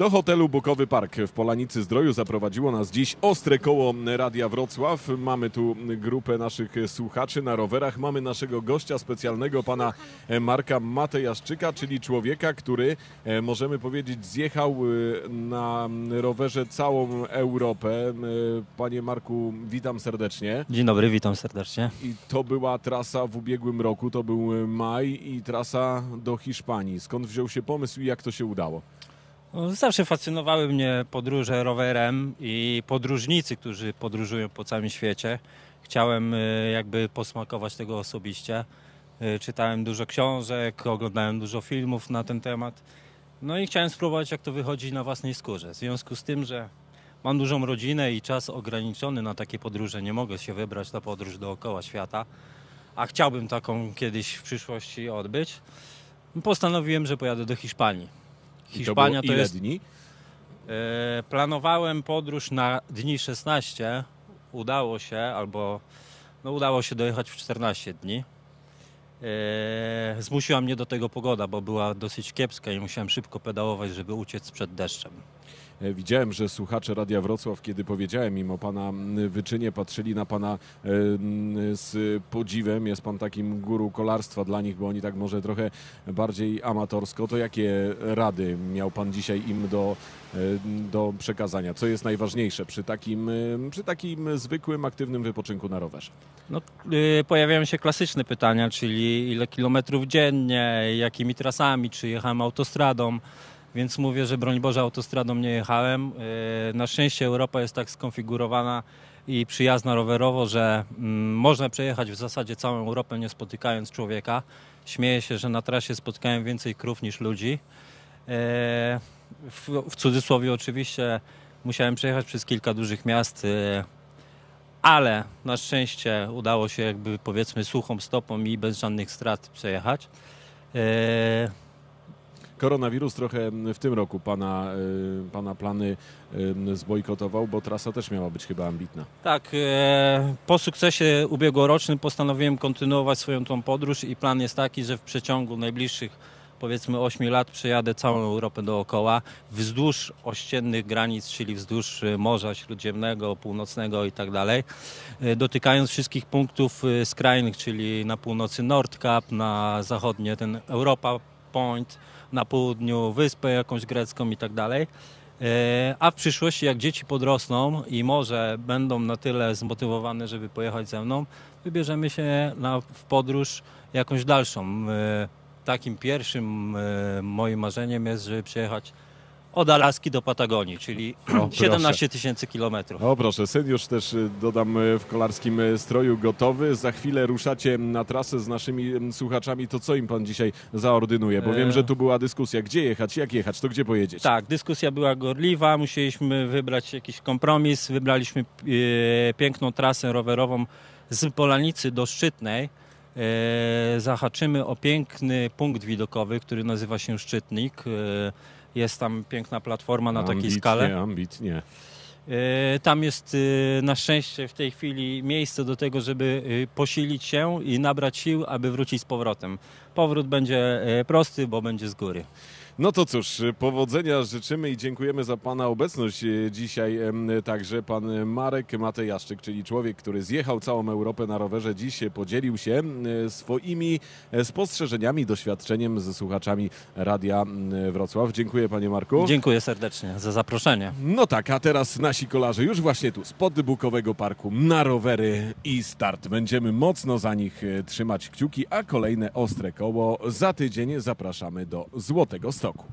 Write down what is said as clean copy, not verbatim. Do hotelu Bukowy Park w Polanicy Zdroju zaprowadziło nas dziś Ostre Koło Radia Wrocław. Mamy tu grupę naszych słuchaczy na rowerach. Mamy naszego gościa specjalnego, pana Marka Matejaszczyka, czyli człowieka, który, możemy powiedzieć, zjechał na rowerze całą Europę. Panie Marku, witam serdecznie. Dzień dobry, witam serdecznie. I to była trasa w ubiegłym roku, to był maj i trasa do Hiszpanii. Skąd wziął się pomysł i jak to się udało? Zawsze fascynowały mnie podróże rowerem i podróżnicy, którzy podróżują po całym świecie. Chciałem jakby posmakować tego osobiście. Czytałem dużo książek, oglądałem dużo filmów na ten temat. No i chciałem spróbować, jak to wychodzi na własnej skórze. W związku z tym, że mam dużą rodzinę i czas ograniczony na takie podróże, nie mogę się wybrać na podróż dookoła świata, a chciałbym taką kiedyś w przyszłości odbyć, postanowiłem, że pojadę do Hiszpanii. Hiszpania to jest... dni? Planowałem podróż na dni 16. Udało się, albo no udało się dojechać w 14 dni. Zmusiła mnie do tego pogoda, bo była dosyć kiepska i musiałem szybko pedałować, żeby uciec przed deszczem. Widziałem, że słuchacze Radia Wrocław, kiedy powiedziałem im o pana wyczynie, patrzyli na pana z podziwem. Jest pan takim guru kolarstwa dla nich, bo oni tak może trochę bardziej amatorsko. To jakie rady miał pan dzisiaj im do przekazania? Co jest najważniejsze przy takim zwykłym, aktywnym wypoczynku na rowerze? No, pojawiają się klasyczne pytania, czyli ile kilometrów dziennie, jakimi trasami, czy jechałem autostradą. Więc mówię, że broń Boże autostradą nie jechałem. Na szczęście Europa jest tak skonfigurowana i przyjazna rowerowo, że można przejechać w zasadzie całą Europę, nie spotykając człowieka. Śmieję się, że na trasie spotkałem więcej krów niż ludzi. W cudzysłowie oczywiście musiałem przejechać przez kilka dużych miast, ale na szczęście udało się jakby, powiedzmy, suchą stopą i bez żadnych strat przejechać. Koronawirus trochę w tym roku pana plany zbojkotował, bo trasa też miała być chyba ambitna. Tak, po sukcesie ubiegłorocznym postanowiłem kontynuować swoją tą podróż i plan jest taki, że w przeciągu najbliższych, powiedzmy, 8 lat przejadę całą Europę dookoła, wzdłuż ościennych granic, czyli wzdłuż Morza Śródziemnego, Północnego i tak dalej, dotykając wszystkich punktów skrajnych, czyli na północy Nordkap, na zachodnie ten Europa Point, na południu wyspę jakąś grecką i tak dalej. A w przyszłości, jak dzieci podrosną i może będą na tyle zmotywowane, żeby pojechać ze mną, wybierzemy się w podróż jakąś dalszą. Takim pierwszym moim marzeniem jest, żeby przejechać od Alaski do Patagonii, czyli 17 000 kilometrów. O proszę, syn już też, dodam, w kolarskim stroju gotowy. Za chwilę ruszacie na trasę z naszymi słuchaczami. To co im pan dzisiaj zaordynuje? Bo wiem, że tu była dyskusja, gdzie jechać, jak jechać, to gdzie pojedziecie? Tak, dyskusja była gorliwa, musieliśmy wybrać jakiś kompromis. Wybraliśmy piękną trasę rowerową z Polanicy do Szczytnej. Zahaczymy o piękny punkt widokowy, który nazywa się Szczytnik. Jest tam piękna platforma na takiej skale. Ambitnie. Tam jest na szczęście w tej chwili miejsce do tego, żeby posilić się i nabrać sił, aby wrócić z powrotem. Powrót będzie prosty, bo będzie z góry. No to cóż, powodzenia życzymy i dziękujemy za pana obecność dzisiaj. Także pan Marek Matejaszczyk, czyli człowiek, który zjechał całą Europę na rowerze, dziś podzielił się swoimi spostrzeżeniami, doświadczeniem ze słuchaczami Radia Wrocław. Dziękuję, panie Marku. Dziękuję serdecznie za zaproszenie. No tak, a teraz nasi kolarze już właśnie tu, spod Bukowego Parku, na rowery i start. Będziemy mocno za nich trzymać kciuki, a kolejne Ostre Koło za tydzień zapraszamy do Złotego Stoku.